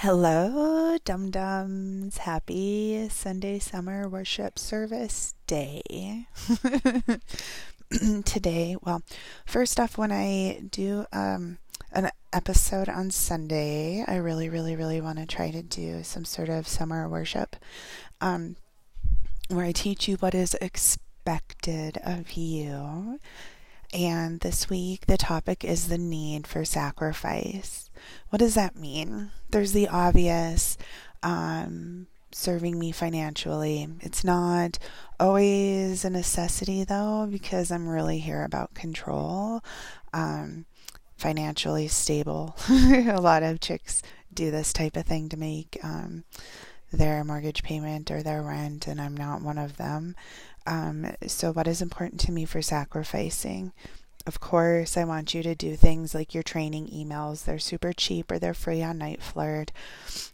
Hello, dum-dums. Happy Sunday summer worship service day. Today, well, first off, when I do an episode on Sunday, I really want to try to do some sort of summer worship where I teach you what is expected of you. And this week, the topic is the need for sacrifice. What does that mean? There's the obvious, serving me financially. It's not always a necessity, though, because I'm really here about control, financially stable. A lot of chicks do this type of thing to make their mortgage payment or their rent, and I'm not one of them. So what is important to me for sacrificing? Of course, I want you to do things like your training emails. They're super cheap or they're free on NiteFlirt.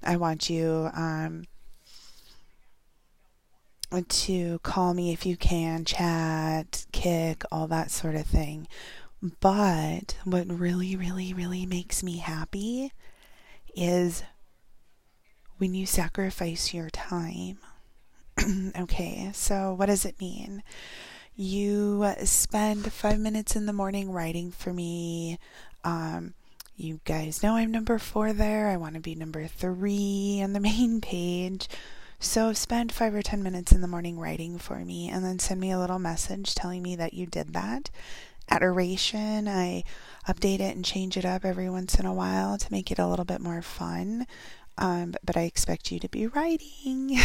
I want you to call me if you can, chat, kick, all that sort of thing. But what really makes me happy is when you sacrifice your time. Okay, so what does it mean? You spend 5 minutes in the morning writing for me. You guys know I'm number 4 there. I want to be number 3 on the main page. So spend 5 or 10 minutes in the morning writing for me, and then send me a little message telling me that you did that. Adoration, I update it and change it up every once in a while to make it a little bit more fun. But I expect you to be writing.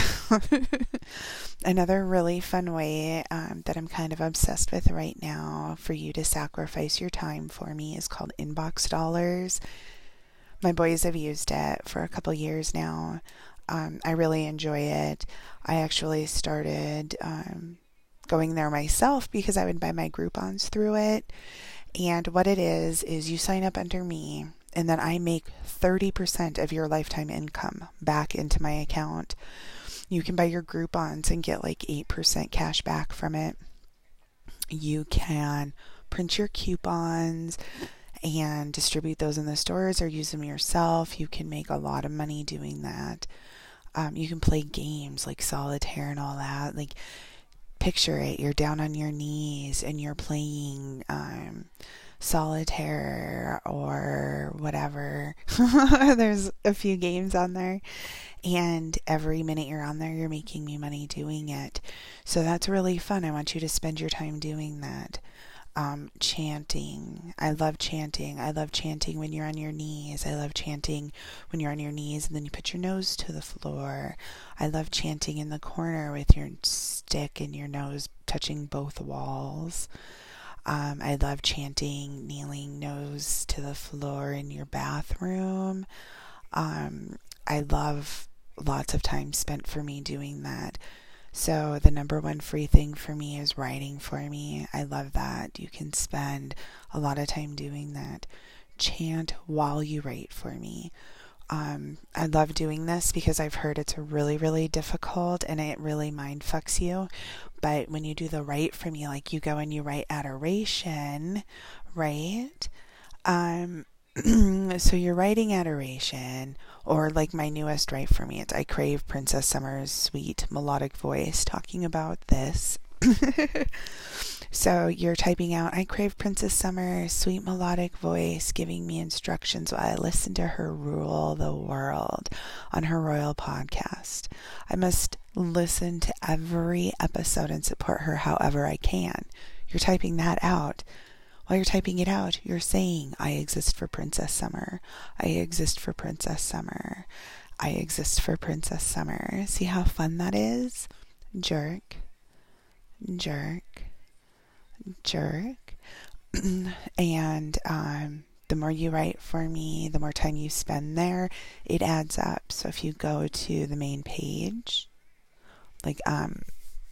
Another really fun way that I'm kind of obsessed with right now for you to sacrifice your time for me is called Inbox Dollars. My boys have used it for a couple years now. I really enjoy it. I actually started going there myself because I would buy my Groupons through it. And what it is you sign up under me, and then I make 30% of your lifetime income back into my account. You can buy your Groupons and get like 8% cash back from it. You can print your coupons and distribute those in the stores or use them yourself. You can make a lot of money doing that. You can play games like solitaire and all that. Like, picture it, you're down on your knees and you're playing solitaire or whatever. There's a few games on there, and every minute you're on there, you're making me money doing it. So that's really fun. I want you to spend your time doing that. Chanting. I love chanting. I love chanting when you're on your knees. I love chanting when you're on your knees and then you put your nose to the floor. I love chanting in the corner with your stick and your nose touching both walls. I love chanting, kneeling nose to the floor in your bathroom. I love lots of time spent for me doing that. So the number one free thing for me is writing for me. I love that. You can spend a lot of time doing that. Chant while you write for me. I love doing this because I've heard it's really difficult and it really mind fucks you. But when you do the write for me, like you go and you write adoration, right? So you're writing adoration, or like my newest write for me, it's I crave Princess Summer's sweet melodic voice talking about this. So you're typing out, I crave Princess Summer's sweet melodic voice giving me instructions while I listen to her rule the world on her royal podcast. I must listen to every episode and support her however I can. You're typing that out. While you're typing it out, you're saying, I exist for Princess Summer. I exist for Princess Summer. I exist for Princess Summer. See how fun that is? Jerk. Jerk. Jerk. And the more you write for me, the more time you spend there, it adds up. So if you go to the main page, like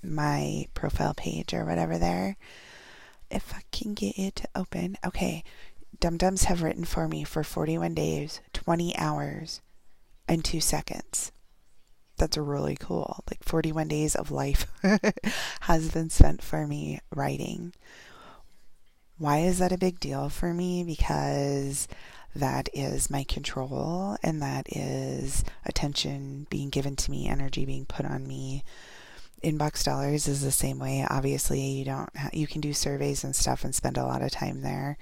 my profile page or whatever there, if I can get it to open. Okay, dum-dums have written for me for 41 days, 20 hours, and 2 seconds. That's really cool. Like 41 days of life has been spent for me writing. Why is that a big deal for me? Because that is my control, and that is attention being given to me, energy being put on me. Inbox Dollars is the same way. Obviously, you can do surveys and stuff and spend a lot of time there.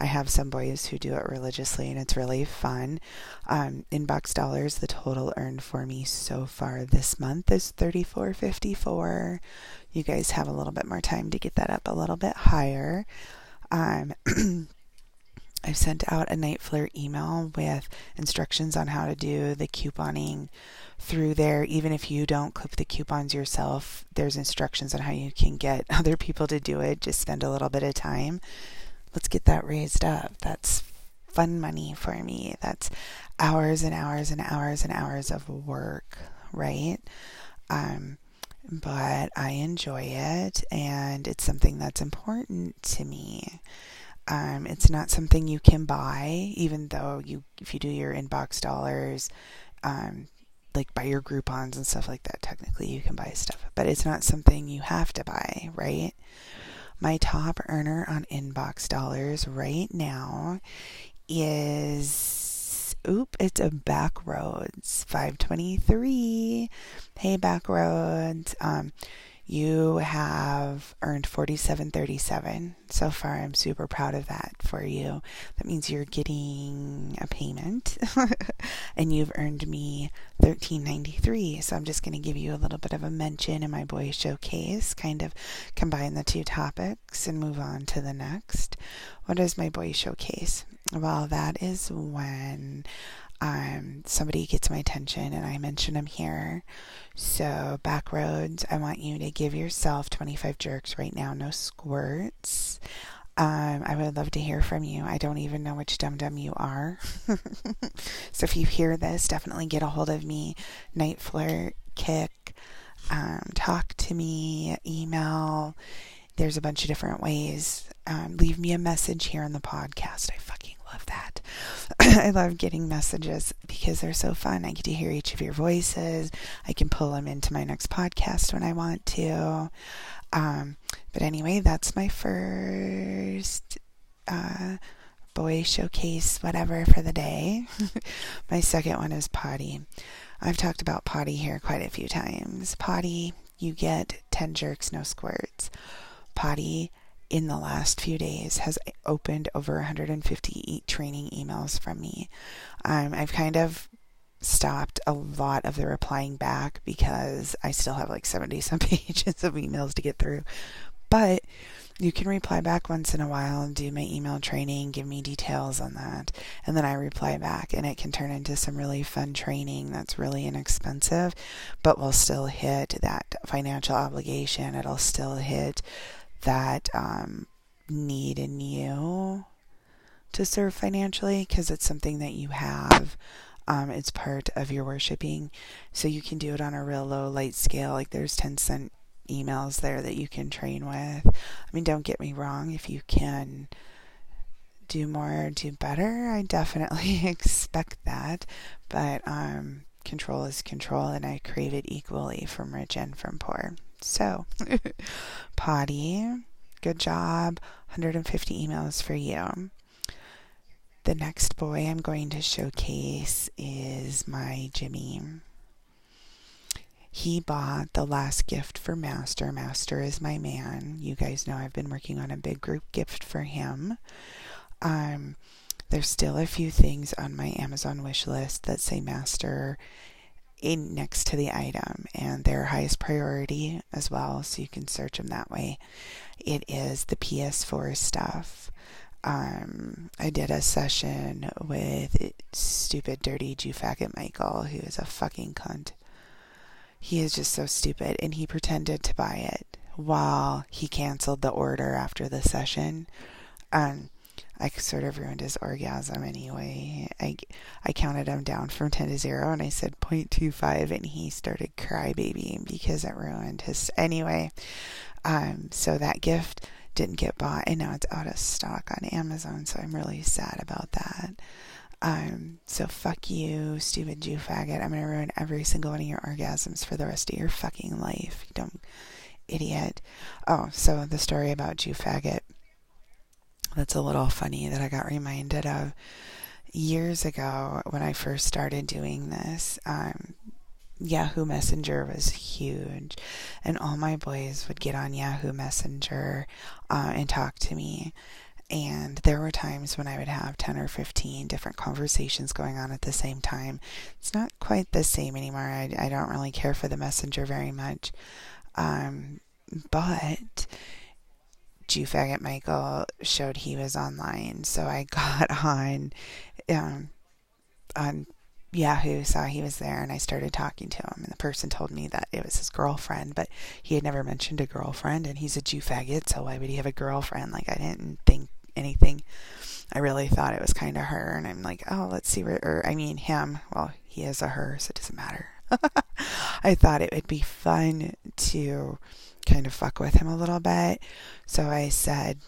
I have some boys who do it religiously, and it's really fun. Inbox Dollars, the total earned for me so far this month is $34.54. You guys have a little bit more time to get that up a little bit higher. I've sent out a NiteFlirt email with instructions on how to do the couponing through there. Even if you don't clip the coupons yourself, there's instructions on how you can get other people to do it. Just spend a little bit of time. Let's get that raised up. That's fun money for me. That's hours and hours and hours and hours of work, right? But I enjoy it, and it's something that's important to me. It's not something you can buy, even though if you do your Inbox Dollars, like buy your Groupons and stuff like that, technically you can buy stuff, but it's not something you have to buy, right? My top earner on Inbox Dollars right now is, it's a Backroads, 523. Hey, Backroads. You have earned $47.37 so far. I'm super proud of that for you. That means you're getting a payment, and you've earned me $13.93. So I'm just going to give you a little bit of a mention in my boy showcase, kind of combine the two topics and move on to the next. What is my boy showcase? Well, that is when somebody gets my attention and I mention them here. So Backroads, I want you to give yourself 25 jerks right now, no squirts. I would love to hear from you. I don't even know which dum-dum you are. So if you hear this, definitely get a hold of me. NiteFlirt, kick, talk to me, email. There's a bunch of different ways. Leave me a message here on the podcast. I fucking love that. I love getting messages because they're so fun. I get to hear each of your voices. I can pull them into my next podcast when I want to. But anyway, that's my first boy showcase, whatever, for the day. My second one is potty. I've talked about potty here quite a few times. Potty, you get 10 jerks, no squirts. Potty, in the last few days, has opened over 150 training emails from me. I've kind of stopped a lot of the replying back because I still have like 70 some pages of emails to get through. But you can reply back once in a while and do my email training, give me details on that, and then I reply back, and it can turn into some really fun training that's really inexpensive, but will still hit that financial obligation. It'll still hit that need in you to serve financially, because it's something that you have. It's part of your worshiping. So you can do it on a real low, light scale. Like there's 10-cent emails there that you can train with. I mean, don't get me wrong. If you can do more, do better. I definitely expect that. But control is control, and I crave it equally from rich and from poor. So, potty, good job, 150 emails for you. The next boy I'm going to showcase is my Jimmy. He bought the last gift for Master. Master is my man. You guys know I've been working on a big group gift for him. There's still a few things on my Amazon wish list that say Master in next to the item, and their highest priority as well, so you can search them that way. It is the PS4 stuff. I did a session with stupid, dirty Jew faggot Michael, who is a fucking cunt. He is just so stupid, and he pretended to buy it while he canceled the order after the session. I sort of ruined his orgasm anyway. I counted him down from 10 to 0, and I said 0.25, and he started crybabying because it ruined his... Anyway, so that gift didn't get bought, and now it's out of stock on Amazon, so I'm really sad about that. So fuck you, stupid Jew faggot. I'm going to ruin every single one of your orgasms for the rest of your fucking life, you dumb idiot. Oh, so the story about Jew faggot. That's a little funny that I got reminded of years ago when I first started doing this, Yahoo Messenger was huge, and all my boys would get on Yahoo Messenger and talk to me. And there were times when I would have 10 or 15 different conversations going on at the same time. It's not quite the same anymore. I don't really care for the messenger very much. But Jew Faggot Michael showed he was online. So I got on Yahoo, saw he was there, and I started talking to him. And the person told me that it was his girlfriend, but he had never mentioned a girlfriend, and he's a Jew faggot, so why would he have a girlfriend? Like, I didn't think anything. I really thought it was kind of her, and I'm like, oh, let's see where, or I mean him, well, he is a her, so it doesn't matter. I thought it would be fun to kind of fuck with him a little bit, so I said,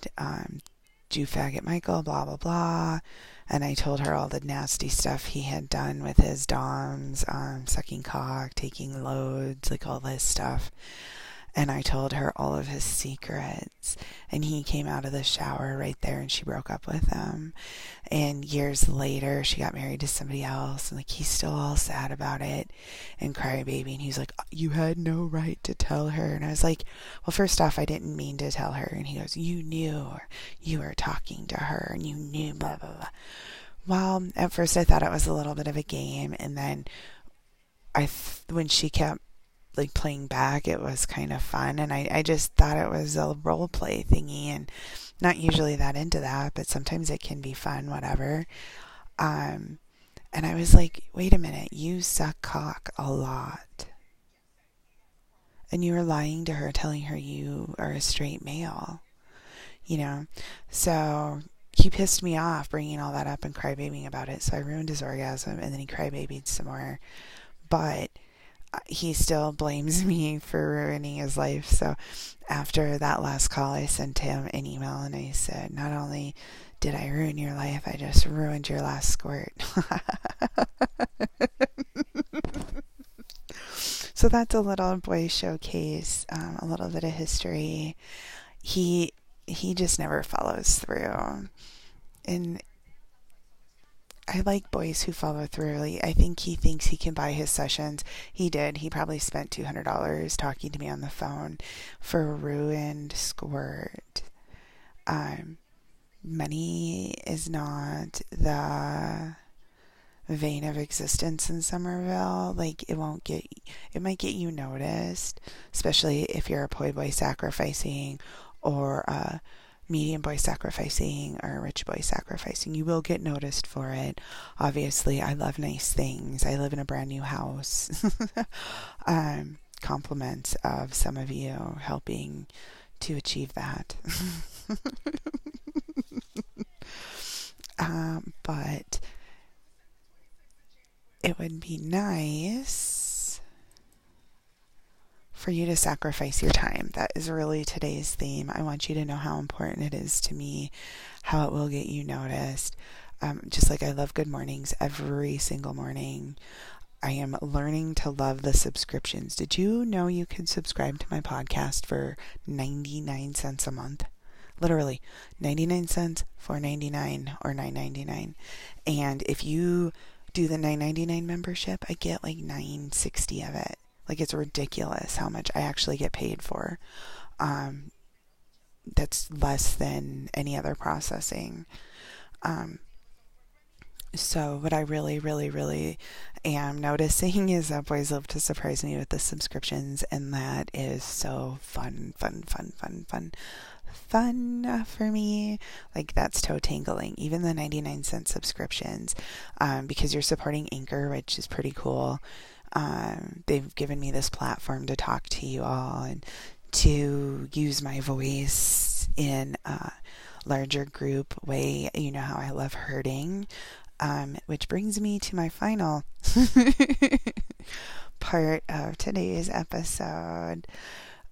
Jew Faggot Michael, blah blah blah, and I told her all the nasty stuff he had done with his doms, sucking cock, taking loads, like all this stuff. And I told her all of his secrets, and he came out of the shower right there, and she broke up with him. And years later, she got married to somebody else, and like he's still all sad about it and crybaby. And he's like, "You had no right to tell her." And I was like, "Well, first off, I didn't mean to tell her." And he goes, "You knew, you were talking to her, and you knew, blah blah blah." Well, at first I thought it was a little bit of a game, and then when she kept like playing back, it was kind of fun, and I just thought it was a role play thingy, and not usually that into that, but sometimes it can be fun, whatever. And I was like, wait a minute, you suck cock a lot, and you were lying to her, telling her you are a straight male, you know. So he pissed me off bringing all that up and crybabying about it, so I ruined his orgasm, and then he crybabied some more, but he still blames me for ruining his life. So after that last call, I sent him an email, and I said, not only did I ruin your life, I just ruined your last squirt. So that's a little boy showcase, a little bit of history. He just never follows through. And I like boys who follow through. Like, I think he thinks he can buy his sessions. He did. He probably spent $200 talking to me on the phone for a ruined squirt. Money is not the vein of existence in Somerville. Like, it might get you noticed, especially if you're a poi boy sacrificing, or a medium boy sacrificing, or rich boy sacrificing. You will get noticed for it. Obviously, I love nice things. I live in a brand new house. Compliments of some of you helping to achieve that. But it would be nice for you to sacrifice your time. That is really today's theme. I want you to know how important it is to me, how it will get you noticed. Just like I love good mornings every single morning, I am learning to love the subscriptions. Did you know you can subscribe to my podcast for 99 cents a month? Literally, 99 cents, $4.99, or $9.99. And if you do the $9.99 membership, I get like $9.60 of it. Like, it's ridiculous how much I actually get paid for. That's less than any other processing. So what I really, really, really am noticing is that boys love to surprise me with the subscriptions, and that is so fun for me. Like, that's toe tangling, even the 99 cent subscriptions, because you're supporting Anchor, which is pretty cool. They've given me this platform to talk to you all and to use my voice in a larger group way. You know how I love herding, which brings me to my final part of today's episode.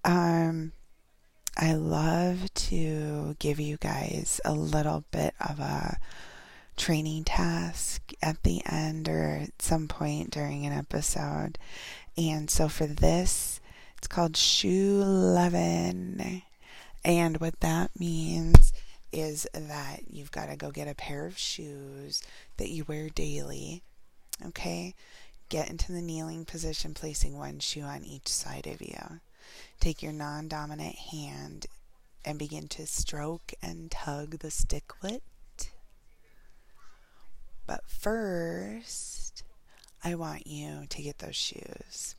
I love to give you guys a little bit of a training task at the end or at some point during an episode. And so for this, it's called Shoe 11. And what that means is that you've got to go get a pair of shoes that you wear daily, okay? Get into the kneeling position, placing one shoe on each side of you. Take your non-dominant hand and begin to stroke and tug the sticklet. But first, I want you to get those shoes.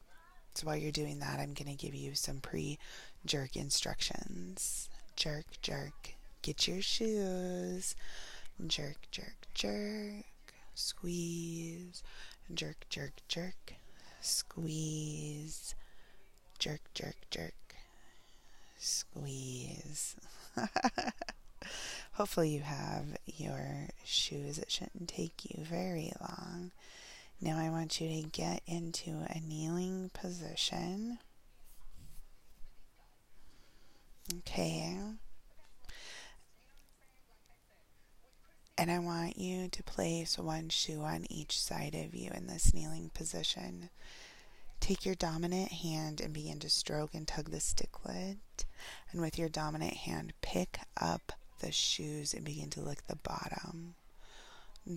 So while you're doing that, I'm going to give you some pre-jerk instructions. Jerk, jerk, get your shoes. Jerk, jerk, jerk, squeeze. Jerk, jerk, jerk, squeeze. Jerk, jerk, jerk, squeeze. Hopefully you have your shoes. It shouldn't take you very long. Now I want you to get into a kneeling position. Okay. And I want you to place one shoe on each side of you in this kneeling position. Take your dominant hand and begin to stroke and tug the sticklet. And with your dominant hand, pick up the shoes and begin to lick the bottom.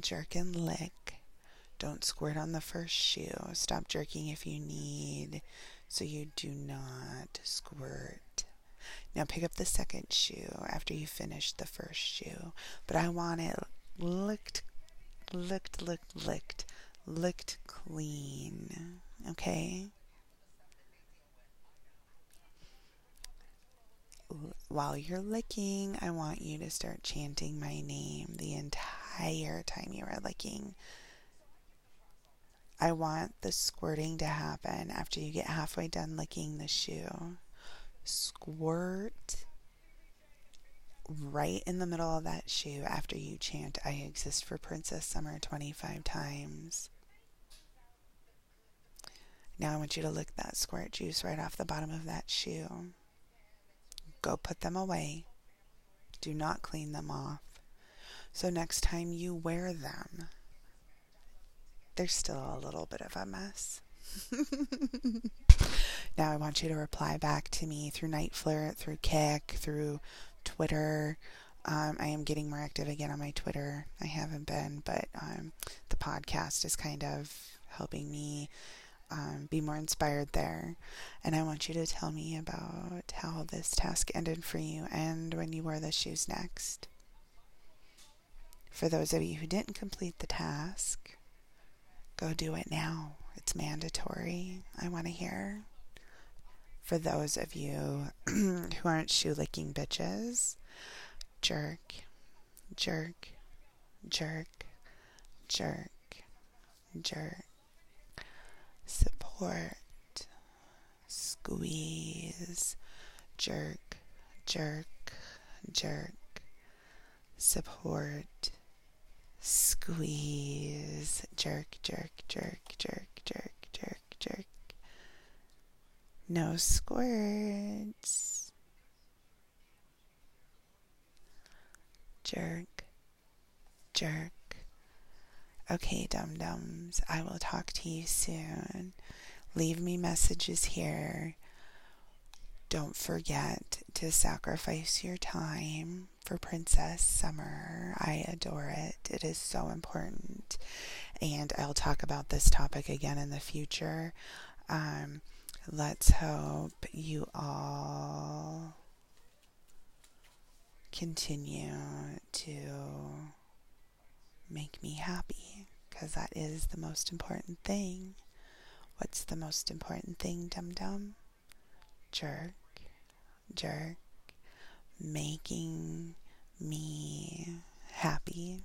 Jerk and lick. Don't squirt on the first shoe. Stop jerking if you need, so you do not squirt. Now pick up the second shoe after you finish the first shoe. But I want it licked, licked, licked, licked, licked clean. Okay? While you're licking, I want you to start chanting my name the entire time you are licking. I want the squirting to happen after you get halfway done licking the shoe. Squirt right in the middle of that shoe after you chant I exist for Princess Summer 25 times. Now I want you to lick that squirt juice right off the bottom of that shoe. Go put them away. Do not clean them off. So next time you wear them, there's still a little bit of a mess. Now I want you to reply back to me through NiteFlirt, through Kick, through Twitter. I am getting more active again on my Twitter. I haven't been, but the podcast is kind of helping me be more inspired there. And I want you to tell me about how this task ended for you and when you wear the shoes next. For those of you who didn't complete the task, go do it now. It's mandatory. I want to hear. For those of you who aren't shoe licking bitches, jerk, jerk, jerk, jerk, jerk. Support, squeeze, jerk, jerk, jerk, support, squeeze, jerk, jerk, jerk, jerk, jerk, jerk, jerk. No squirts. Jerk, jerk. Okay, dum-dums, I will talk to you soon. Leave me messages here. Don't forget to sacrifice your time for Princess Summer. I adore it. It is so important. And I'll talk about this topic again in the future. Let's hope you all continue to make me happy, because that is the most important thing. What's the most important thing, dum-dum? Jerk, jerk, making me happy.